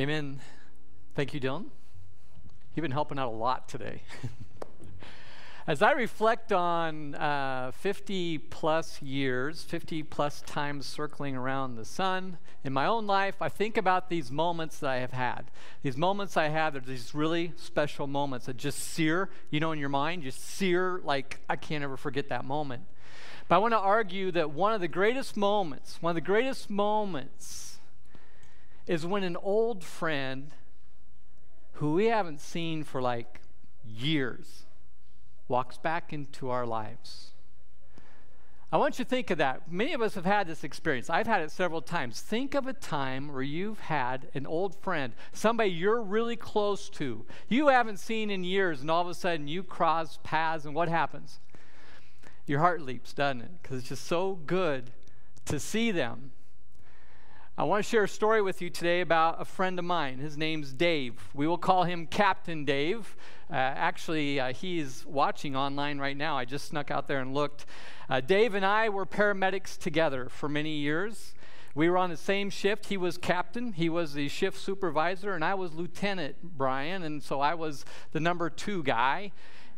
Amen. Thank you, Dylan. You've been helping out a lot today. As I reflect on 50-plus years, 50-plus times circling around the sun, in my own life, I think about these moments that I have had. These moments I have, they're these really special moments that just sear, you know, in your mind, just sear like I can't ever forget that moment. But I want to argue that one of the greatest moments is when an old friend who we haven't seen for like years walks back into our lives. I want you to think of that. Many of us have had this experience. I've had it several times. Think of a time where you've had an old friend, somebody you're really close to, you haven't seen in years, and all of a sudden you cross paths, and what happens? Your heart leaps, doesn't it? Because it's just so good to see them. I want to share a story with you today about a friend of mine. His name's Dave. We will call him Captain Dave. Actually, he's watching online right now. I just snuck out there and looked. Dave and I were paramedics together for many years. We were on the same shift. He was captain. He was the shift supervisor, and I was Lieutenant Brian, and so I was the number 2 guy.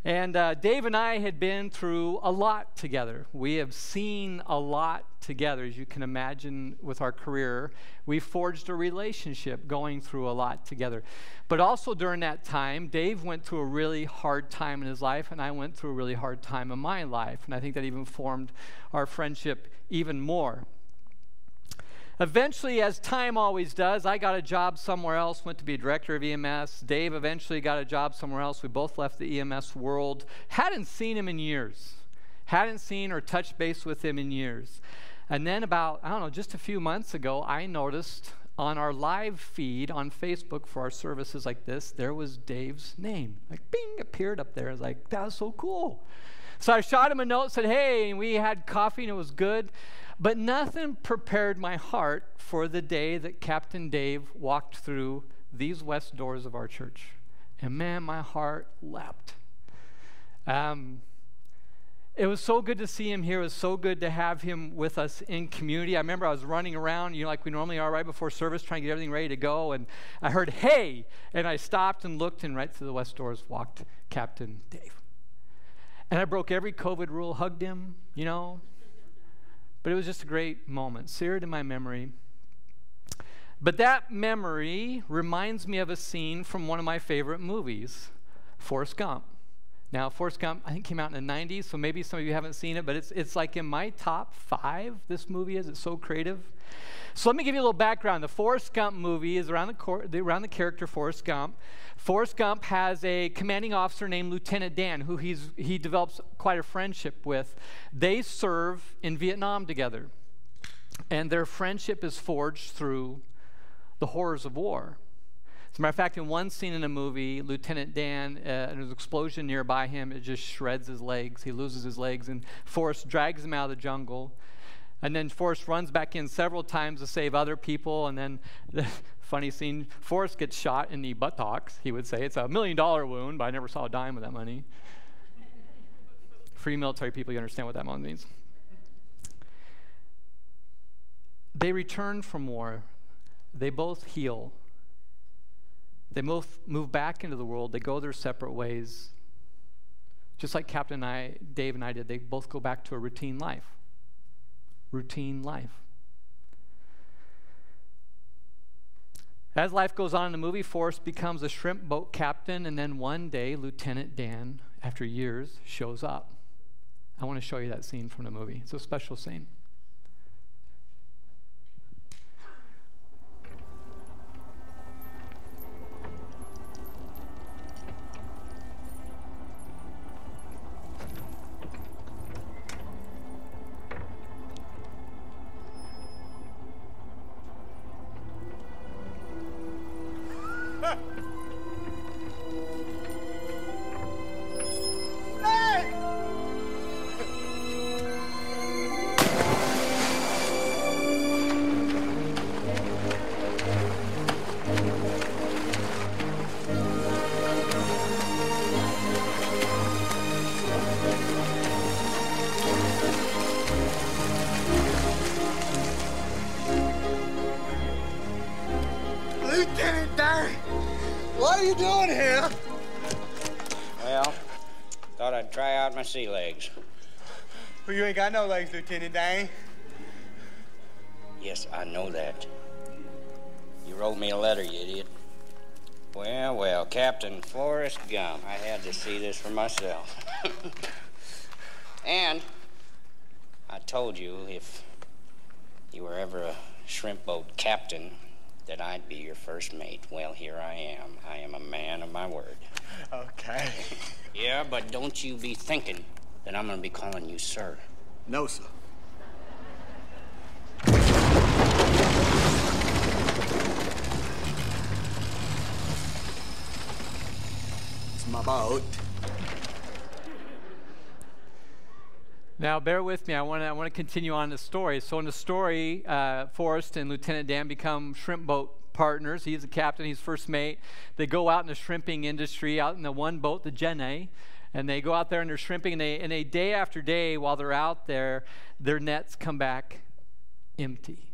And Dave and I had been through a lot together. We have seen a lot together, as you can imagine, with our career. We forged a relationship going through a lot together. But also during that time, Dave went through a really hard time in his life, and I went through a really hard time in my life. And I think that even formed our friendship even more. Eventually, as time always does, I got a job somewhere else, went to be a director of EMS. Dave eventually got a job somewhere else. We both left the EMS world. Hadn't seen him in years. Hadn't seen or touched base with him in years. And then about, I don't know, just a few months ago, I noticed on our live feed on Facebook for our services like this, there was Dave's name. Like, bing, appeared up there. I was like, that was so cool. So I shot him a note, said, hey, and we had coffee, and it was good. But nothing prepared my heart for the day that Captain Dave walked through these west doors of our church. And man, my heart leapt. It was so good to see him here. It was so good to have him with us in community. I remember I was running around, you know, like we normally are right before service, trying to get everything ready to go. And I heard, hey, and I stopped and looked, and right through the west doors walked Captain Dave. And I broke every COVID rule, hugged him, you know. But it was just a great moment, seared in my memory. But that memory reminds me of a scene from one of my favorite movies, Forrest Gump. Now, Forrest Gump, I think, came out in the 90s, so maybe some of you haven't seen it, but it's like in my top 5, this movie is. It's so creative. So let me give you a little background. The Forrest Gump movie is around the character Forrest Gump. Forrest Gump has a commanding officer named Lieutenant Dan, who he develops quite a friendship with. They serve in Vietnam together, and their friendship is forged through the horrors of war. As a matter of fact, in one scene in a movie, Lieutenant Dan, there's an explosion nearby him. It just shreds his legs. He loses his legs, and Forrest drags him out of the jungle. And then Forrest runs back in several times to save other people. And then the funny scene, Forrest gets shot in the buttocks, he would say. It's a $1 million wound, but I never saw a dime of that money. For you military people, you understand what that moment means. They return from war. They both heal. They both move back into the world. They go their separate ways. Just like Captain and I, Dave and I did, they both go back to a routine life. As life goes on in the movie, Forrest becomes a shrimp boat captain, and then one day, Lieutenant Dan, after years, shows up. I want to show you that scene from the movie. It's a special scene. What are you doing here? Well, thought I'd try out my sea legs. Well, you ain't got no legs, Lieutenant Dan. Yes, I know that. You wrote me a letter, you idiot. Well, well, Captain Forrest Gump. I had to see this for myself. And I told you if you were ever a shrimp boat captain that I'd be your first mate. Well, here I am. I am a man of my word. Okay. Yeah, but don't you be thinking that I'm going to be calling you sir. No, sir. It's my boat. Now, bear with me. I want to continue on the story. So in the story, Forrest and Lieutenant Dan become shrimp boat partners. He's the captain. He's first mate. They go out in the shrimping industry, out in the one boat, the Jenny, and they go out there and they're shrimping. And they day after day, while they're out there, their nets come back empty.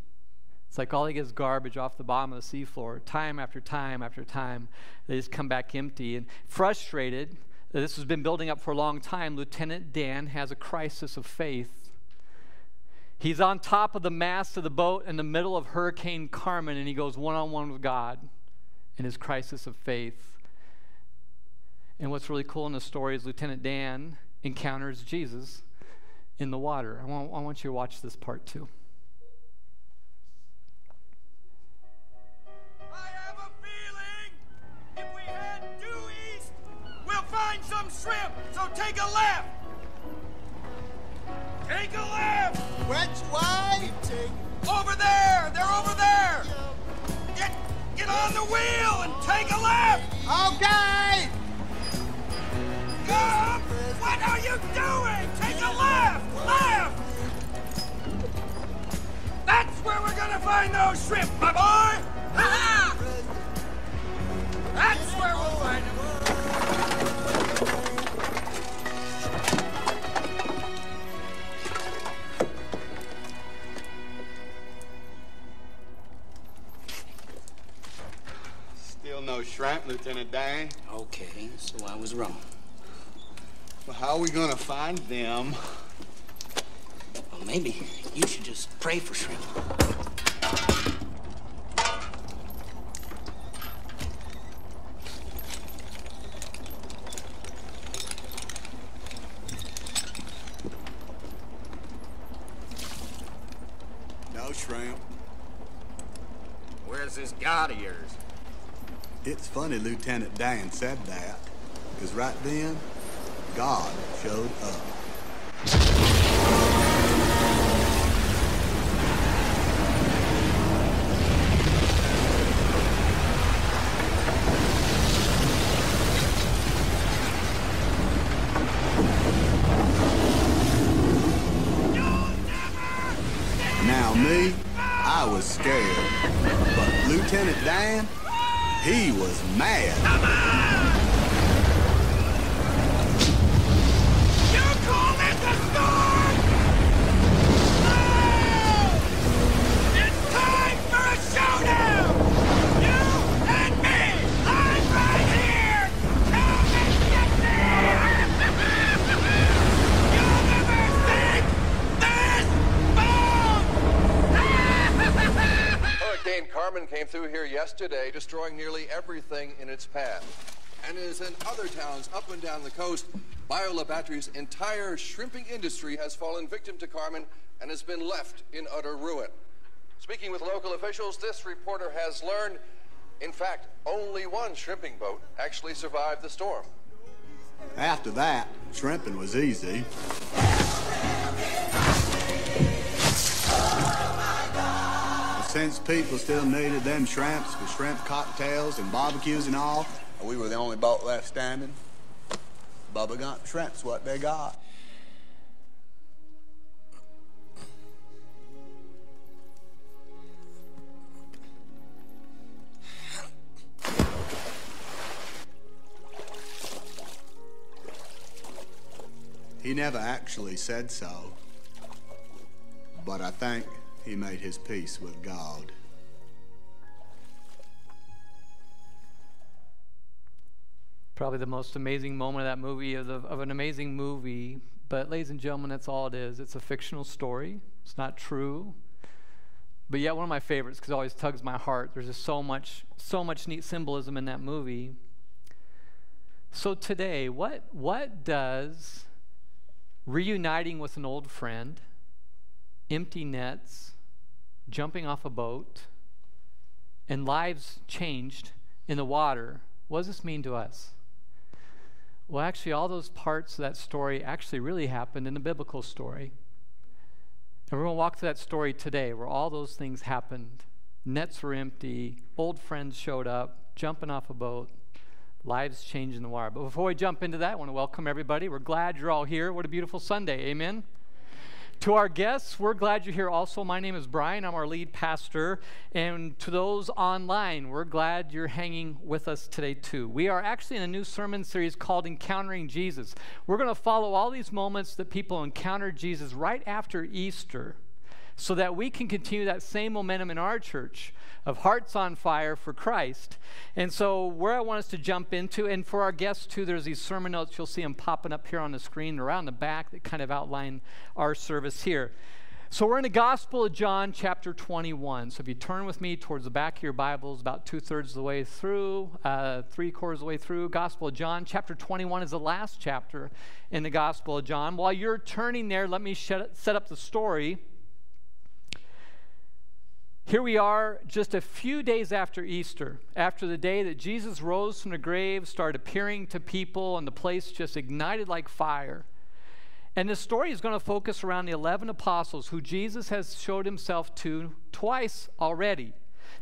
It's like all they get is garbage off the bottom of the seafloor. Time after time after time, they just come back empty. And frustrated, this has been building up for a long time, Lieutenant Dan has a crisis of faith. He's on top of the mast of the boat in the middle of Hurricane Carmen, and he goes one-on-one with God in his crisis of faith. And what's really cool in the story is Lieutenant Dan encounters Jesus in the water. I want you to watch this part too. Find some shrimp, so take a left. Take a left. Which way? Over there. They're over there. Get on the wheel and take a left. Okay. Gump, what are you doing? Take a left. Left. That's where we're gonna find those shrimp, my boy. Ha-ha. That's where we'll find them. No shrimp, Lieutenant Dan. Okay, so I was wrong. Well, how are we gonna find them? Well, maybe you should just pray for shrimp. No shrimp. Where's this God of yours? It's funny Lieutenant Dan said that, because right then, God showed up. Now me, I was scared, but Lieutenant Dan, he was mad. Come on! You call this a storm? No! It's time for a showdown! You and me! I'm right here! Come and get me! You'll never think this bomb! Hurricane Carmen came through here yesterday, destroying nearly everything in its path. And as in other towns up and down the coast, Biola Battery's entire shrimping industry has fallen victim to Carmen and has been left in utter ruin. Speaking with local officials, this reporter has learned, in fact, only one shrimping boat actually survived the storm. After that, shrimping was easy. Since people still needed them shrimps for shrimp cocktails and barbecues and all, we were the only boat left standing. Bubba Gump shrimps, what they got. He never actually said so, but I think he made his peace with God. probably the most amazing moment of that movie is of an amazing movie. But ladies and gentlemen, that's all it is. It's a fictional story. It's not true. But yet one of my favorites, because it always tugs my heart. There's just so much neat symbolism in that movie. So today, what does reuniting with an old friend, empty nets, jumping off a boat, and lives changed in the water, what does this mean to us? Well, actually, all those parts of that story actually really happened in the biblical story. And we're going to walk through that story today where all those things happened. Nets were empty, old friends showed up, jumping off a boat, lives changed in the water. But before we jump into that, I want to welcome everybody. We're glad you're all here. What a beautiful Sunday. Amen. To our guests, we're glad you're here also. My name is Brian. I'm our lead pastor. And to those online, we're glad you're hanging with us today too. We are actually in a new sermon series called Encountering Jesus. We're going to follow all these moments that people encountered Jesus right after Easter so that we can continue that same momentum in our church of hearts on fire for Christ. And so where I want us to jump into, and for our guests too, there's these sermon notes. You'll see them popping up here on the screen around the back that kind of outline our service here. So we're in the Gospel of John chapter 21. So if you turn with me towards the back of your Bibles, about two-thirds of the way through, three-quarters of the way through, Gospel of John chapter 21 is the last chapter in the Gospel of John. While you're turning there, let me set up the story. Here we are just a few days after Easter, after the day that Jesus rose from the grave, started appearing to people, and the place just ignited like fire. And this story is going to focus around the 11 apostles who Jesus has showed himself to twice already.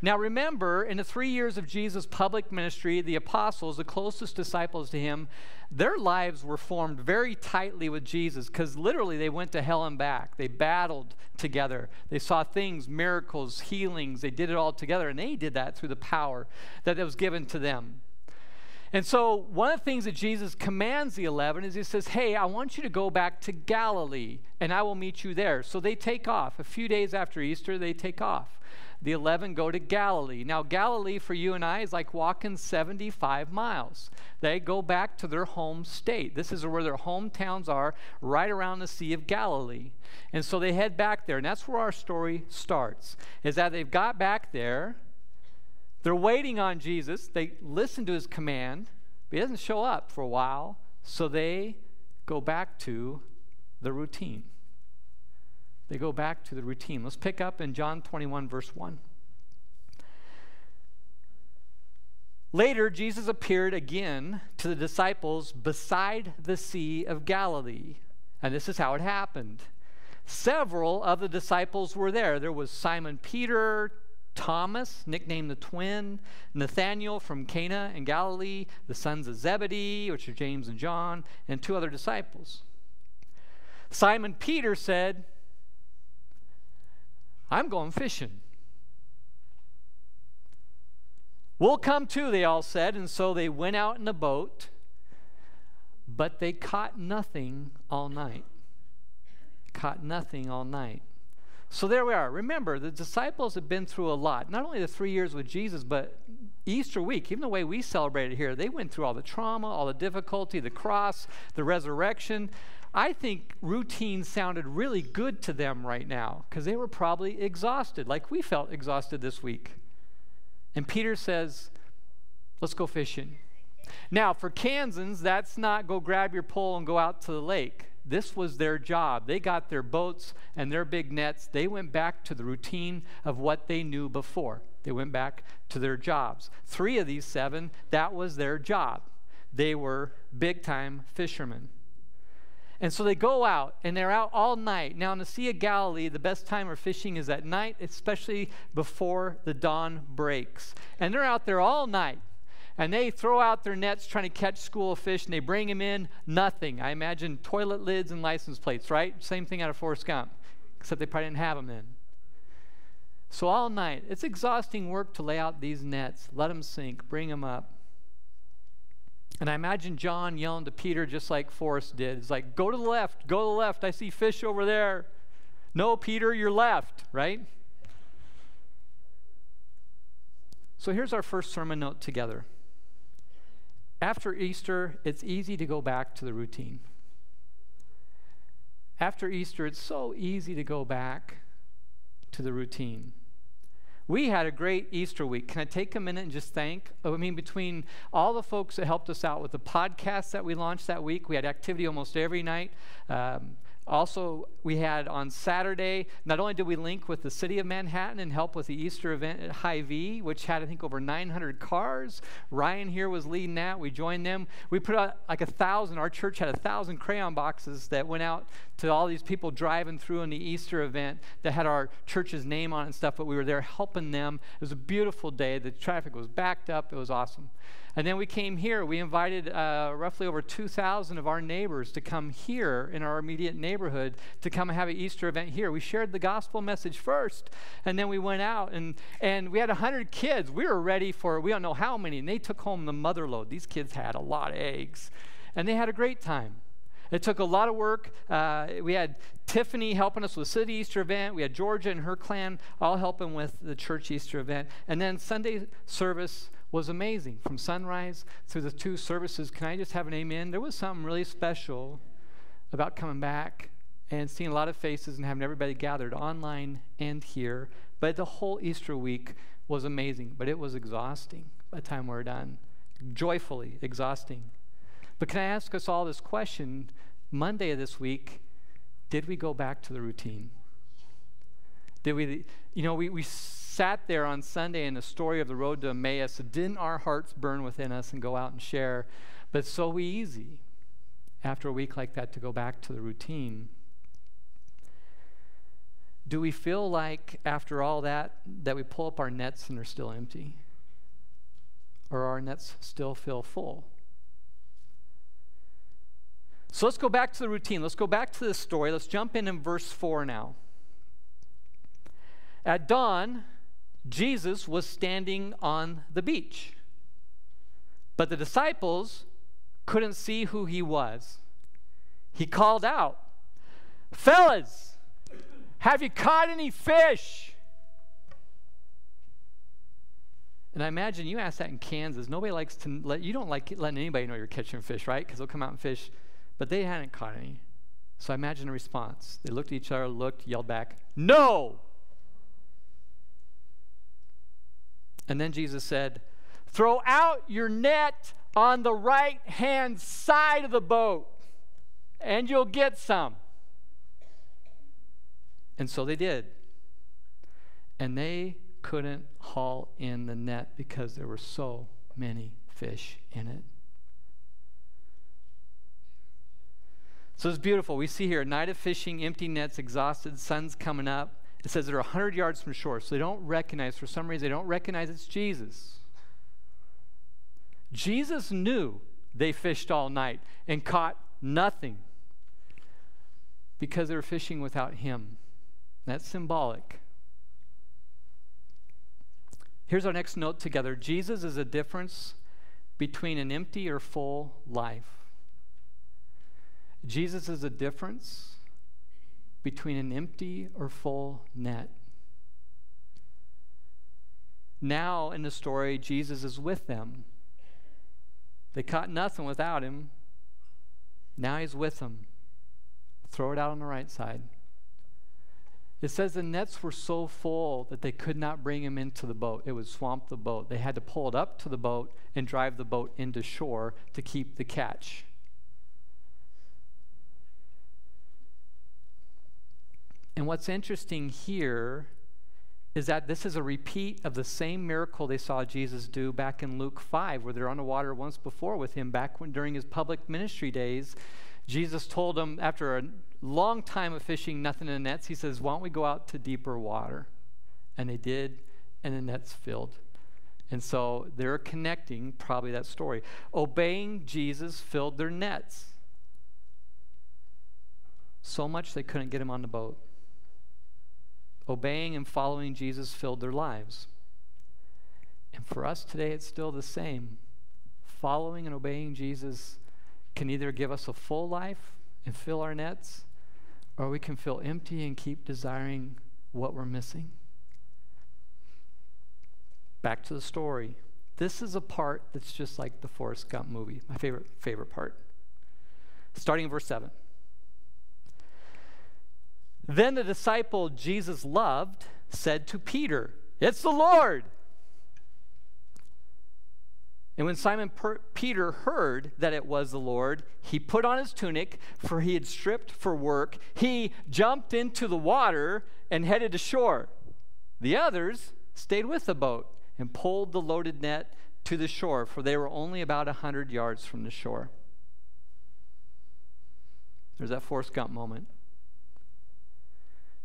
Now remember, in the 3 years of Jesus' public ministry, the apostles, the closest disciples to him, their lives were formed very tightly with Jesus because literally they went to hell and back. They battled together. They saw things, miracles, healings. They did it all together, and they did that through the power that was given to them. And so one of the things that Jesus commands the 11 is he says, hey, I want you to go back to Galilee, and I will meet you there. So they take off. A few days after Easter, they take off. The 11 go to Galilee. Now, Galilee for you and I is like walking 75 miles. They go back to their home state. This is where their hometowns are, right around the Sea of Galilee. And so they head back there, and that's where our story starts, is that they've got back there. They're waiting on Jesus. They listen to his command, but he doesn't show up for a while, so they go back to the routine. They go back to the routine. Let's pick up in John 21, verse 1. Later, Jesus appeared again to the disciples beside the Sea of Galilee. And this is how it happened. Several of the disciples were there. There was Simon Peter, Thomas, nicknamed the twin, Nathanael from Cana in Galilee, the sons of Zebedee, which are James and John, and two other disciples. Simon Peter said, I'm going fishing. We'll come too, they all said, and so they went out in a boat, but they caught nothing all night. Caught nothing all night. So there we are. Remember, the disciples have been through a lot, not only the 3 years with Jesus, but Easter week, even the way we celebrate it here, they went through all the trauma, all the difficulty, the cross, the resurrection. I think routine sounded really good to them right now because they were probably exhausted, like we felt exhausted this week. And Peter says, let's go fishing. Now, for Kansans, that's not go grab your pole and go out to the lake. This was their job. They got their boats and their big nets. They went back to the routine of what they knew before. They went back to their jobs. 3 of these 7, that was their job. They were big-time fishermen. And so they go out, and they're out all night. Now, in the Sea of Galilee, the best time for fishing is at night, especially before the dawn breaks. And they're out there all night, and they throw out their nets trying to catch school of fish, and they bring them in, nothing. I imagine toilet lids and license plates, right? Same thing out of Forrest Gump, except they probably didn't have them then. So all night, it's exhausting work to lay out these nets, let them sink, bring them up. And I imagine John yelling to Peter just like Forrest did. It's like, go to the left, I see fish over there. No, Peter, you're left, right? So here's our first sermon note together. After Easter, it's easy to go back to the routine. After Easter, it's so easy to go back to the routine. We had a great Easter week. Can I take a minute and just thank? I mean, between all the folks that helped us out with the podcast that we launched that week, we had activity almost every night. Also, we had on Saturday, not only did we link with the city of Manhattan and help with the Easter event at Hy-Vee, which had, I think, over 900 cars. Ryan here was leading that. We joined them. We put out like 1,000. Our church had 1,000 crayon boxes that went out to all these people driving through in the Easter event that had our church's name on it and stuff, but we were there helping them. It was a beautiful day. The traffic was backed up. It was awesome. And then we came here. We invited roughly over 2,000 of our neighbors to come here in our immediate neighborhood to come have an Easter event here. We shared the gospel message first, and then we went out, and we had 100 kids. We were ready for, we don't know how many, and they took home the mother load. These kids had a lot of eggs, and they had a great time. It took a lot of work. We had Tiffany helping us with the city Easter event. We had Georgia and her clan all helping with the church Easter event. And then Sunday service was amazing. From sunrise through the two services, can I just have an amen? There was something really special about coming back and seeing a lot of faces and having everybody gathered online and here. But the whole Easter week was amazing, but it was exhausting by the time we were done. Joyfully exhausting. But can I ask us all this question? Monday of this week, did we go back to the routine? Did we, you know, we sat there on Sunday in the story of the road to Emmaus. Didn't our hearts burn within us and go out and share? But it's so easy after a week like that to go back to the routine. Do we feel like after all that we pull up our nets and they're still empty? Or our nets still feel full? So let's go back to the routine. Let's go back to this story. Let's jump in verse 4 now. At dawn, Jesus was standing on the beach, but the disciples couldn't see who he was. He called out, "Fellas, have you caught any fish?" And I imagine you ask that in Kansas. Nobody likes to let, you don't like letting anybody know you're catching fish, right? Because they'll come out and fish. But they hadn't caught any. So I imagine a response. They looked at each other, looked, yelled back, "No!" And then Jesus said, "Throw out your net on the right-hand side of the boat, and you'll get some." And so they did. And they couldn't haul in the net because there were so many fish in it. So it's beautiful. We see here, night of fishing, empty nets, exhausted, sun's coming up. It says they're 100 yards from shore, so they don't recognize, for some reason, they don't recognize it's Jesus. Jesus knew they fished all night and caught nothing because they were fishing without him. That's symbolic. Here's our next note together. Jesus is a difference between an empty or full life. Jesus is a difference between an empty or full net. Now in the story, Jesus is with them. They caught nothing without him. Now he's with them. Throw it out on the right side. It says the nets were so full that they could not bring him into the boat. It would swamp the boat. They had to pull it up to the boat and drive the boat into shore to keep the catch. And what's interesting here is that this is a repeat of the same miracle they saw Jesus do back in Luke 5, where they're on the water once before with him back when, during his public ministry days. Jesus told them, after a long time of fishing, nothing in the nets, he says, "Why don't we go out to deeper water?" And they did, and the nets filled. And so they're connecting probably that story. Obeying Jesus filled their nets. So much they couldn't get him on the boat. Obeying and following Jesus filled their lives. And for us today, it's still the same. Following and obeying Jesus can either give us a full life and fill our nets, or we can feel empty and keep desiring what we're missing. Back to the story. This is a part that's just like the Forrest Gump movie, my favorite part. Starting in verse 7. Then the disciple Jesus loved said to Peter, "It's the Lord." And when Simon Peter heard that it was the Lord, he put on his tunic, for he had stripped for work. He jumped into the water and headed to shore. The others stayed with the boat and pulled the loaded net to the shore, for they were only about 100 yards from the shore. There's that Forrest Gump moment.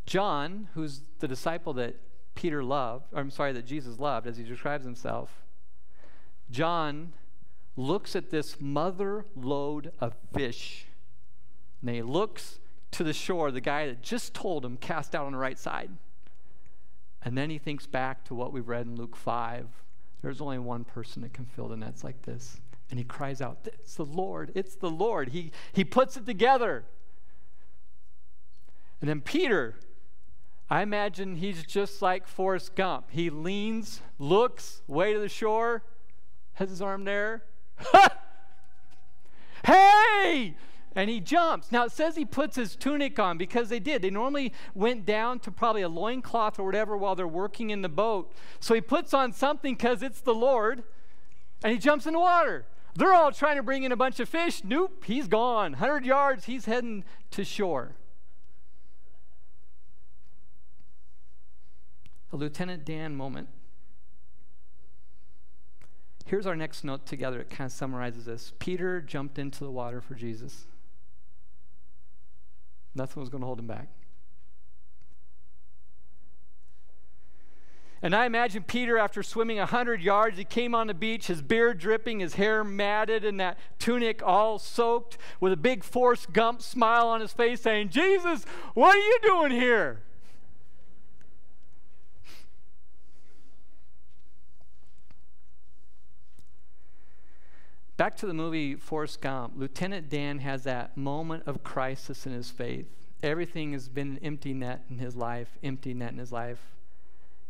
John, who's the disciple that Jesus loved, as he describes himself, John looks at this mother load of fish, and he looks to the shore, the guy that just told him, cast out on the right side. And then he thinks back to what we've read in Luke 5. There's only one person that can fill the nets like this. And he cries out, "It's the Lord, it's the Lord." He puts it together. And then Peter, I imagine he's just like Forrest Gump. He leans, looks way to the shore, has his arm there. Hey! And he jumps. Now it says he puts his tunic on because they did. They normally went down to probably a loincloth or whatever while they're working in the boat. So he puts on something because it's the Lord, and he jumps in the water. They're all trying to bring in a bunch of fish. Nope, he's gone. 100 yards, he's heading to shore. A Lieutenant Dan moment. Here's our next note together. It kind of summarizes this. Peter jumped into the water for Jesus. Nothing was going to hold him back. And I imagine Peter, after swimming 100 yards, he came on the beach, his beard dripping, his hair matted, and that tunic all soaked, with a big Forrest Gump smile on his face saying, "Jesus, what are you doing here?" Back to the movie Forrest Gump, Lieutenant Dan has that moment of crisis in his faith. Everything has been an empty net in his life.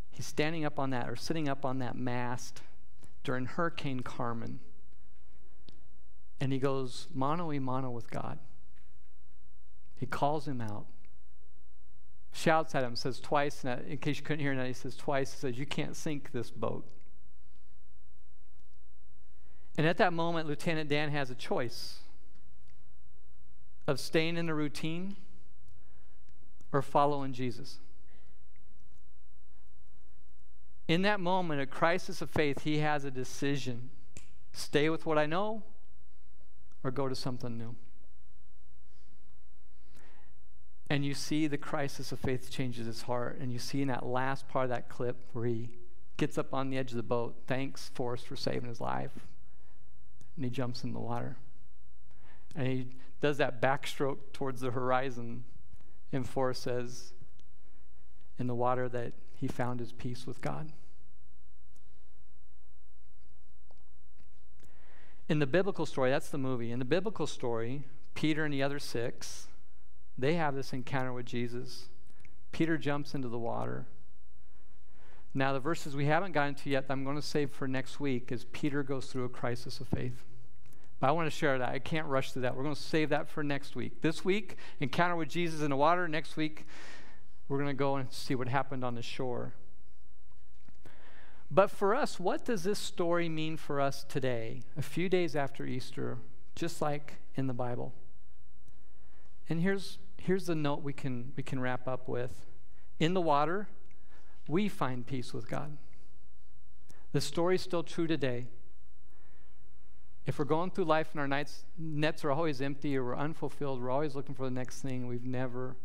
He's sitting up on that mast during Hurricane Carmen. And he goes mano a mano with God. He calls him out, shouts at him, says twice, in case you couldn't hear that, he says, "You can't sink this boat." And at that moment, Lieutenant Dan has a choice of staying in the routine or following Jesus. In that moment, a crisis of faith, he has a decision. Stay with what I know or go to something new. And you see the crisis of faith changes his heart. And you see in that last part of that clip where he gets up on the edge of the boat, thanks Forrest for saving his life. And he jumps in the water. And he does that backstroke towards the horizon. And Forrest says, in the water, that he found his peace with God. In the biblical story, that's the movie. In the biblical story, Peter and the other 6, they have this encounter with Jesus. Peter jumps into the water. Now, the verses we haven't gotten to yet that I'm going to save for next week is Peter goes through a crisis of faith. But I want to share that. I can't rush through that. We're going to save that for next week. This week, encounter with Jesus in the water. Next week, we're going to go and see what happened on the shore. But for us, what does this story mean for us today, a few days after Easter, just like in the Bible? And here's the note we can wrap up with. In the water, we find peace with God. The story is still true today. If we're going through life and our nets are always empty or we're unfulfilled, we're always looking for the next thing, we've never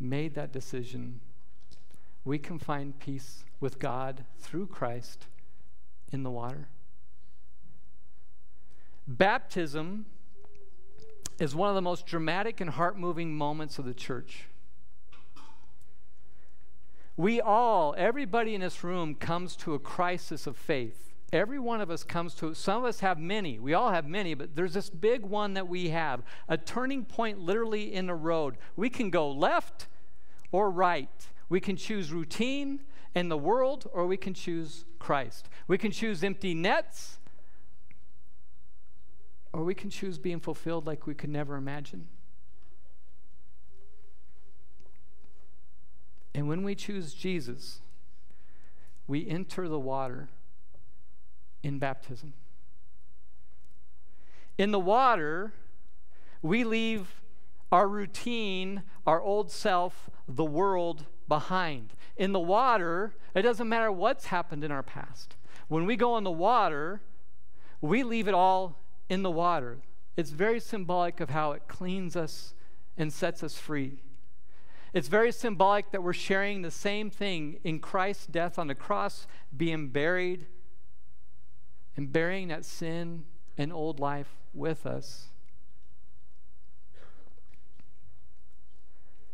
made that decision, we can find peace with God through Christ in the water. Baptism is one of the most dramatic and heart-moving moments of the church. We all, everybody in this room, comes to a crisis of faith. Every one of us comes to, some of us have many. We all have many, but there's this big one that we have, a turning point literally in the road. We can go left or right. We can choose routine and the world, or we can choose Christ. We can choose empty nets, or we can choose being fulfilled like we could never imagine. And when we choose Jesus, we enter the water in baptism. In the water, we leave our routine, our old self, the world behind. In the water, it doesn't matter what's happened in our past. When we go in the water, we leave it all in the water. It's very symbolic of how it cleans us and sets us free. It's very symbolic that we're sharing the same thing in Christ's death on the cross, being buried, and burying that sin and old life with us.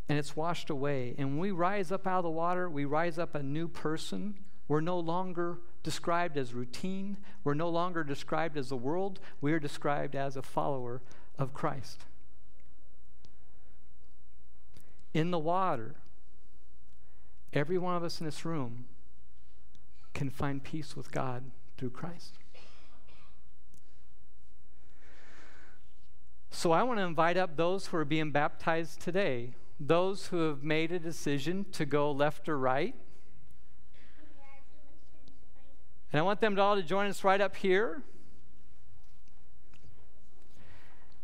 And it's washed away. And when we rise up out of the water, we rise up a new person. We're no longer described as routine. We're no longer described as the world. We are described as a follower of Christ. In the water, every one of us in this room can find peace with God through Christ. So I want to invite up those who are being baptized today, those who have made a decision to go left or right. And I want them all to join us right up here.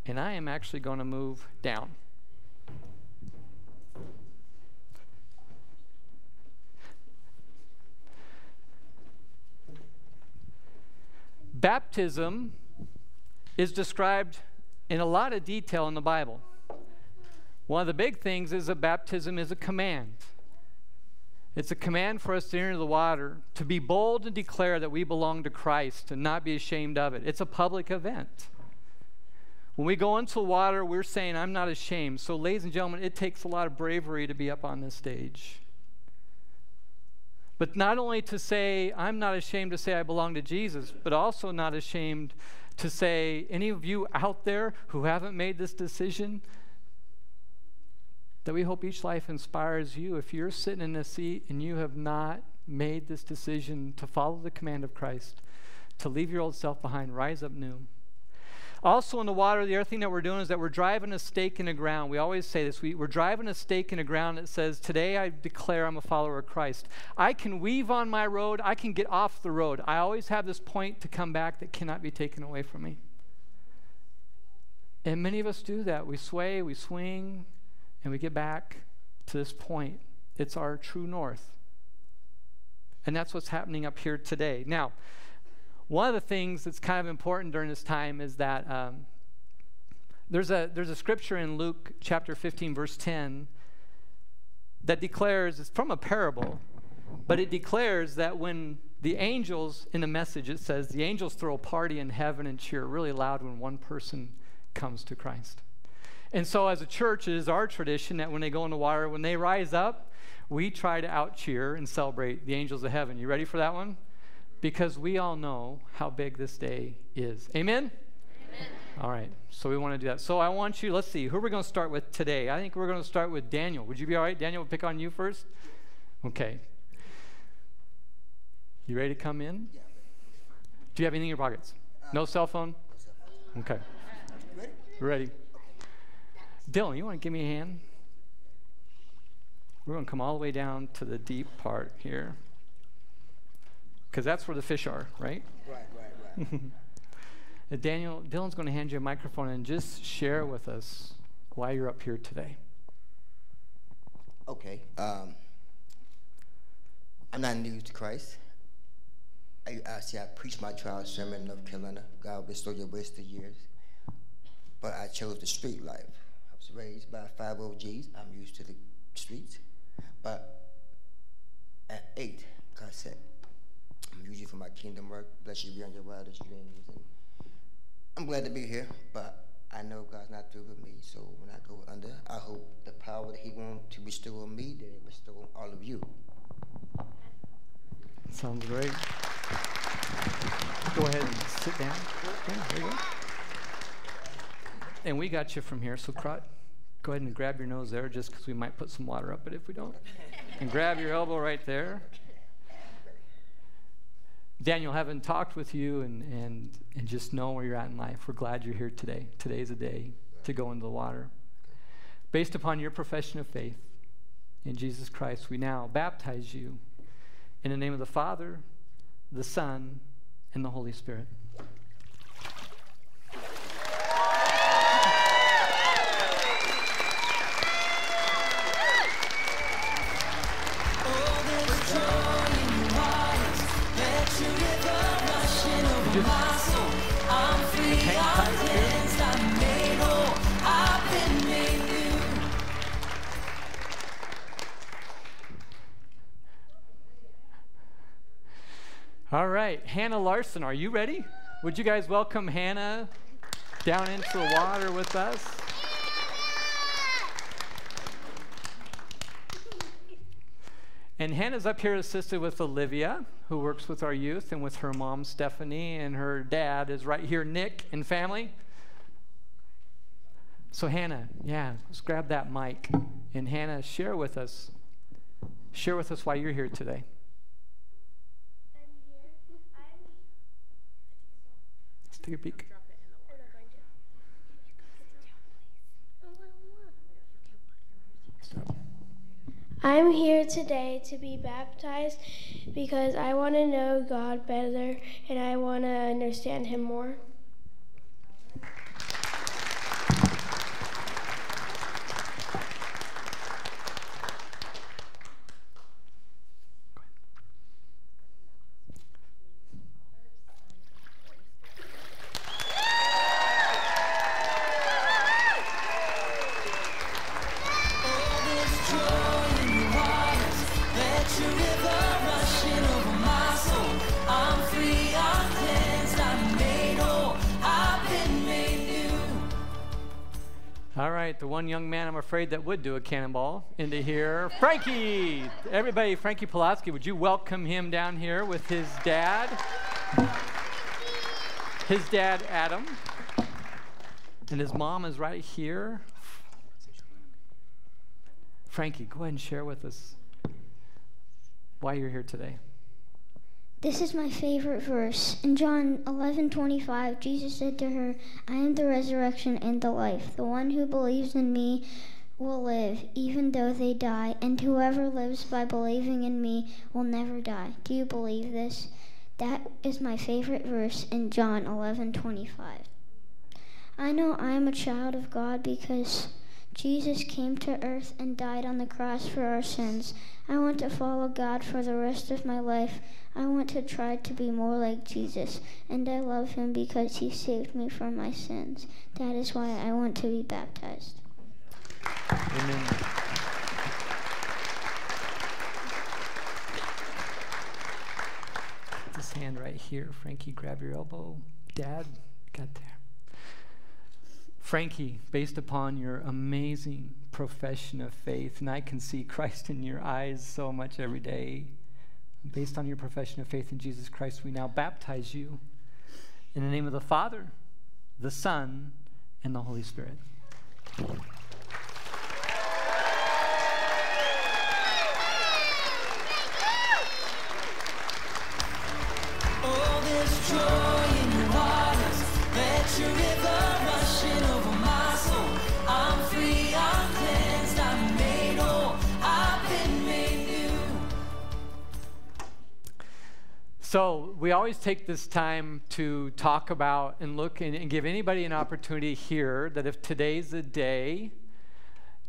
And I am actually going to move down. Baptism is described in a lot of detail in the Bible. One of the big things is that baptism is a command. It's a command for us to enter the water, to be bold and declare that we belong to Christ and not be ashamed of it. It's a public event. When we go into the water, we're saying, I'm not ashamed. So, ladies and gentlemen, it takes a lot of bravery to be up on this stage. But not only to say, I'm not ashamed to say I belong to Jesus, but also not ashamed to say, any of you out there who haven't made this decision, that we hope each life inspires you. If you're sitting in this seat and you have not made this decision to follow the command of Christ, to leave your old self behind, rise up new. Also in the water, the other thing that we're doing is that we're driving a stake in the ground. We always say this. We're driving a stake in the ground that says, today I declare I'm a follower of Christ. I can weave on my road. I can get off the road. I always have this point to come back that cannot be taken away from me. And many of us do that. We sway, we swing, and we get back to this point. It's our true north. And that's what's happening up here today. Now, one of the things that's kind of important during this time is that there's a scripture in Luke chapter 15, verse 10, that declares, it's from a parable, but it declares that when the angels, in the message it says, the angels throw a party in heaven and cheer really loud when one person comes to Christ. And so as a church, it is our tradition that when they go in the water, when they rise up, we try to out-cheer and celebrate the angels of heaven. You ready for that one? Because we all know how big this day is. Amen? Amen. All right, so we want to do that. So I want you, let's see, who are we going to start with today? I think we're going to start with Daniel. Would you be all right? Daniel, we'll pick on you first. Okay. You ready to come in? Yeah. Do you have anything in your pockets? No cell phone? Okay. Ready? Dylan, you want to give me a hand? We're going to come all the way down to the deep part here. Because that's where the fish are, right? Right. Daniel, Dylan's going to hand you a microphone and just share with us why you're up here today. Okay. I'm not new to Christ. I preached my trial sermon in North Carolina. God bestowed your wasted years. But I chose the street life. I was raised by 5 OGs. I'm used to the streets. But at 8, God said, I'm using for my kingdom work. Bless you beyond your wildest dreams. And I'm glad to be here, but I know God's not through with me. So when I go under, I hope the power that He wants to bestow on me, that it bestow on all of you. Sounds great. Go ahead and sit down. Yeah, there you go. And we got you from here, so go ahead and grab your nose there, just because we might put some water up. But if we don't, and grab your elbow right there. Daniel, haven't talked with you and just know where you're at in life. We're glad you're here today. Today's a day to go into the water. Based upon your profession of faith in Jesus Christ, we now baptize you in the name of the Father, the Son, and the Holy Spirit. All right, Hannah Larson, are you ready? Would you guys welcome Hannah down into the water with us? And Hannah's up here assisted with Olivia, who works with our youth, and with her mom, Stephanie, and her dad is right here, Nick and family. So Hannah, yeah, let's grab that mic. And Hannah, share with us why you're here today. Take a peek. I'm here today to be baptized because I want to know God better and I want to understand Him more. The one young man I'm afraid that would do a cannonball into here. Frankie! Everybody, Frankie Pulaski, would you welcome him down here with his dad? His dad, Adam. And his mom is right here. Frankie, go ahead and share with us why you're here today. This is my favorite verse. In John 11:25, Jesus said to her, I am the resurrection and the life. The one who believes in me will live, even though they die, and whoever lives by believing in me will never die. Do you believe this? That is my favorite verse in John 11:25. I know I am a child of God because Jesus came to earth and died on the cross for our sins. I want to follow God for the rest of my life. I want to try to be more like Jesus, and I love Him because He saved me from my sins. That is why I want to be baptized. Amen. This hand right here, Frankie, grab your elbow. Dad, got there. Frankie, based upon your amazing profession of faith, and I can see Christ in your eyes so much every day, based on your profession of faith in Jesus Christ, we now baptize you in the name of the Father, the Son, and the Holy Spirit. Oh, there's joy in your waters, let your river rushing over. So we always take this time to talk about and look and give anybody an opportunity here that if today's the day,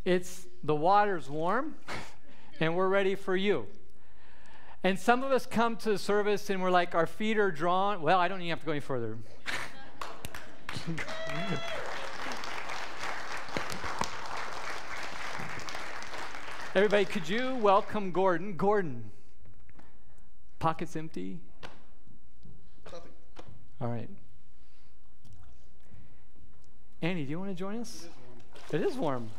it's the water's warm and we're ready for you. And some of us come to the service and we're like, our feet are drawn. Well, I don't even have to go any further. Everybody, could you welcome Gordon? Gordon, pockets empty. All right. Annie, do you want to join us? It is warm.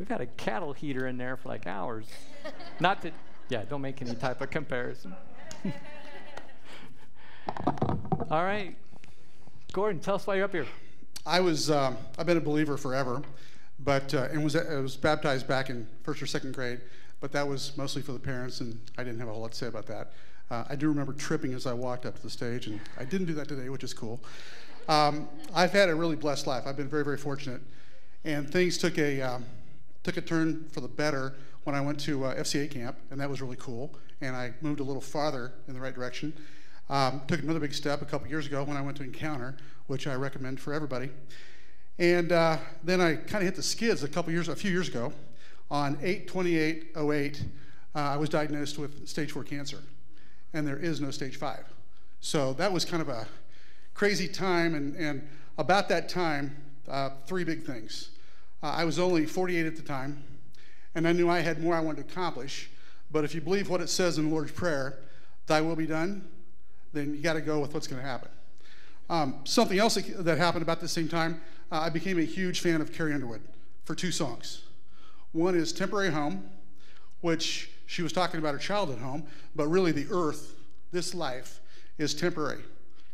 We've got a cattle heater in there for like hours. Not that, yeah, don't make any type of comparison. All right. Gordon, tell us why you're up here. I've been a believer forever, but I was baptized back in first or second grade. but that was mostly for the parents, and I didn't have a whole lot to say about that. I do remember tripping as I walked up to the stage, and I didn't do that today, which is cool. I've had a really blessed life. I've been very, very fortunate, and things took a turn for the better when I went to FCA camp, and that was really cool, and I moved a little farther in the right direction. Took another big step a couple years ago when I went to Encounter, which I recommend for everybody. And then I kind of hit the skids a few years ago. On 8/28/08, I was diagnosed with stage 4 cancer, and there is no stage 5. So that was kind of a crazy time, and about that time, three big things. I was only 48 at the time, and I knew I had more I wanted to accomplish, but if you believe what it says in the Lord's Prayer, "Thy will be done," then you gotta go with what's gonna happen. Something else that happened about the same time, I became a huge fan of Carrie Underwood for 2 songs. One is Temporary Home, which she was talking about her childhood home, but really the earth, this life, is temporary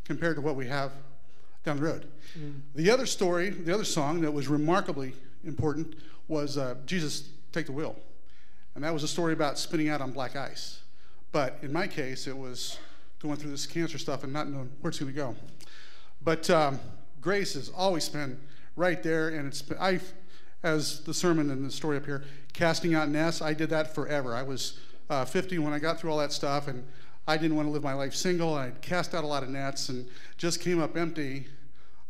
compared to what we have down the road. Mm. The other song that was remarkably important was Jesus Take the Wheel. And that was a story about spinning out on black ice. But in my case, it was going through this cancer stuff and not knowing where it's going to go. But grace has always been right there, and it's been, as the sermon and the story up here, casting out nests, I did that forever. I was 50 when I got through all that stuff, and I didn't want to live my life single. I cast out a lot of nets and just came up empty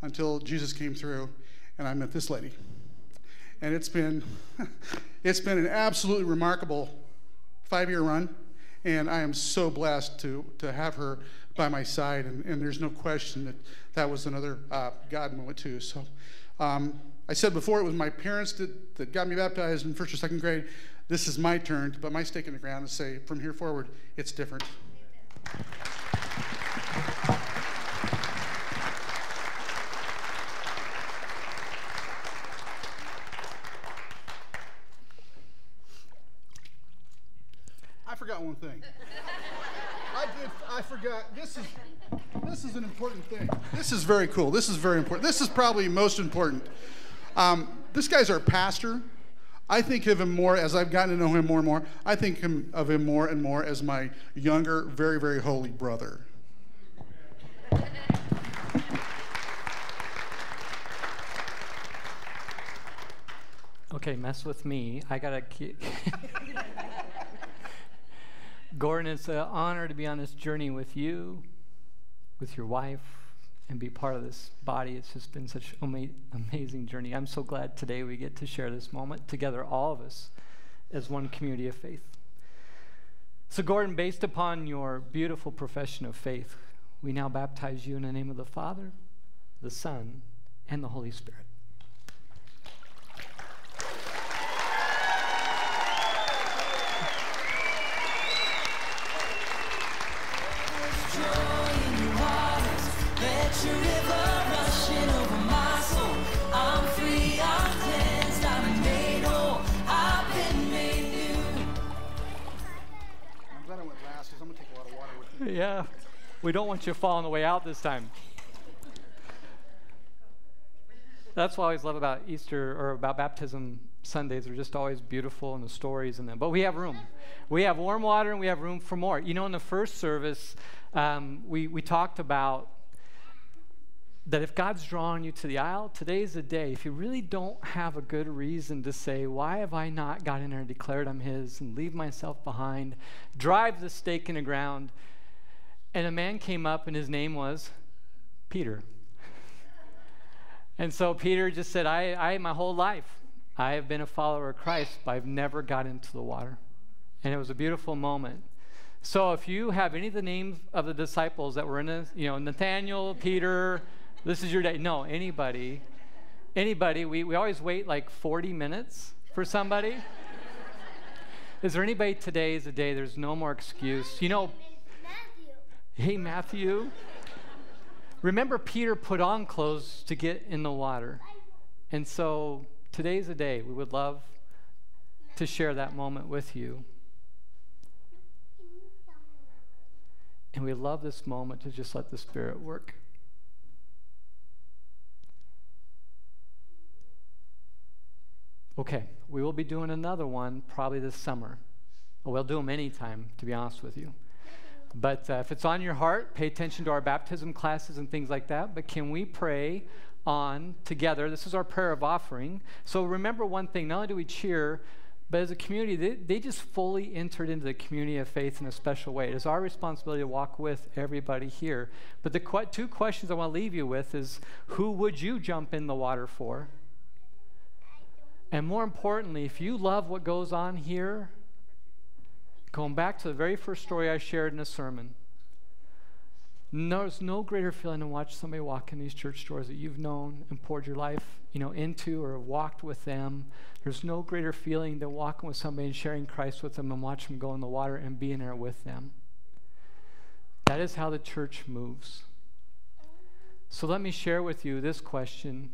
until Jesus came through, and I met this lady. And it's been, it's been an absolutely remarkable 5-year run, and I am so blessed to have her by my side, and there's no question that that was another God moment too. So. I said before it was my parents that got me baptized in 1st or 2nd grade. This is my turn to put my stake in the ground and say, from here forward, it's different. Amen. I forgot one thing. I forgot. This is an important thing. This is very cool. This is very important. This is probably most important. This guy's our pastor. I think of him more as I've gotten to know him more and more. I think of him more and more as my younger, very, very holy brother. Okay, mess with me. I gotta keep. Gordon, it's an honor to be on this journey with you, with your wife, and be part of this body. It's just been such an amazing journey. I'm so glad today we get to share this moment together, all of us, as one community of faith. So Gordon, based upon your beautiful profession of faith, we now baptize you in the name of the Father, the Son, and the Holy Spirit. Yeah, we don't want you to fall on the way out this time. That's what I always love about Easter, or about baptism Sundays. They're just always beautiful, and the stories in them. But we have room. We have warm water, and we have room for more. You know, in the first service, we talked about that if God's drawing you to the aisle, today's the day. If you really don't have a good reason to say, why have I not got in there and declared I'm His and leave myself behind, drive the stake in the ground. And a man came up, and his name was Peter. And so Peter just said, I my whole life, I have been a follower of Christ, but I've never got into the water. And it was a beautiful moment. So if you have any of the names of the disciples that were in this, you know, Nathanael, Peter, this is your day. No, anybody, we always wait like 40 minutes for somebody. Is there anybody today is the day there's no more excuse? You know, hey, Matthew. Remember, Peter put on clothes to get in the water. And so today's a day we would love to share that moment with you. And we love this moment to just let the Spirit work. Okay, we will be doing another one probably this summer. Well, do them anytime, to be honest with you. But if it's on your heart, pay attention to our baptism classes and things like that. But can we pray on together? This is our prayer of offering. So remember one thing, not only do we cheer, but as a community, they just fully entered into the community of faith in a special way. It is our responsibility to walk with everybody here. But the two questions I want to leave you with is, who would you jump in the water for? And more importantly, if you love what goes on here, going back to the very first story I shared in a sermon, there's no greater feeling than watch somebody walk in these church doors that you've known and poured your life, into or walked with them. There's no greater feeling than walking with somebody and sharing Christ with them and watch them go in the water and being there with them. That is how the church moves. So let me share with you this question.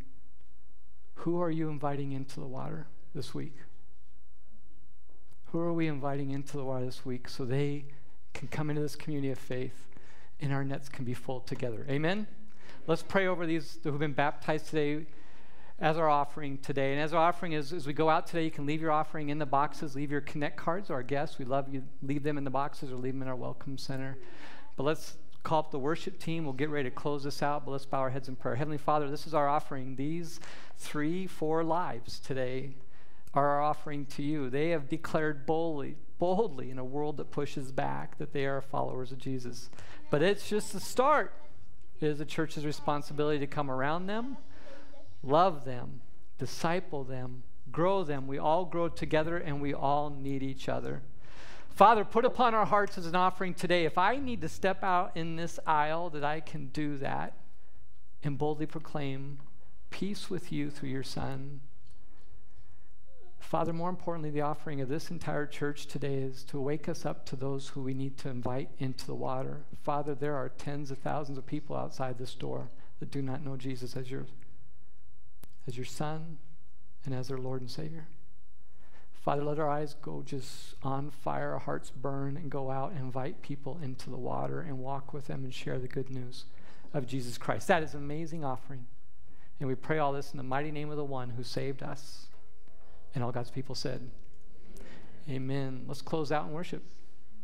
Who are you inviting into the water this week? Who are we inviting into the water this week so they can come into this community of faith and our nets can be full together? Amen? Let's pray over these who've been baptized today as our offering today. And as our offering is, as we go out today, you can leave your offering in the boxes, leave your connect cards, our guests. We love you. Leave them in the boxes or leave them in our welcome center. But let's call up the worship team. We'll get ready to close this out, but let's bow our heads in prayer. Heavenly Father, this is our offering. These 3-4 lives today are our offering to you. They have declared boldly in a world that pushes back that they are followers of Jesus. But it's just the start. It is the church's responsibility to come around them, love them, disciple them, grow them. We all grow together and we all need each other. Father, put upon our hearts as an offering today, if I need to step out in this aisle, that I can do that and boldly proclaim peace with you through your Son. Father, more importantly, the offering of this entire church today is to wake us up to those who we need to invite into the water. Father, there are tens of thousands of people outside this door that do not know Jesus as your Son and as their Lord and Savior. Father, let our eyes go just on fire, our hearts burn, and go out and invite people into the water and walk with them and share the good news of Jesus Christ. That is an amazing offering. And we pray all this in the mighty name of the one who saved us. And all God's people said, Amen. Let's close out in worship.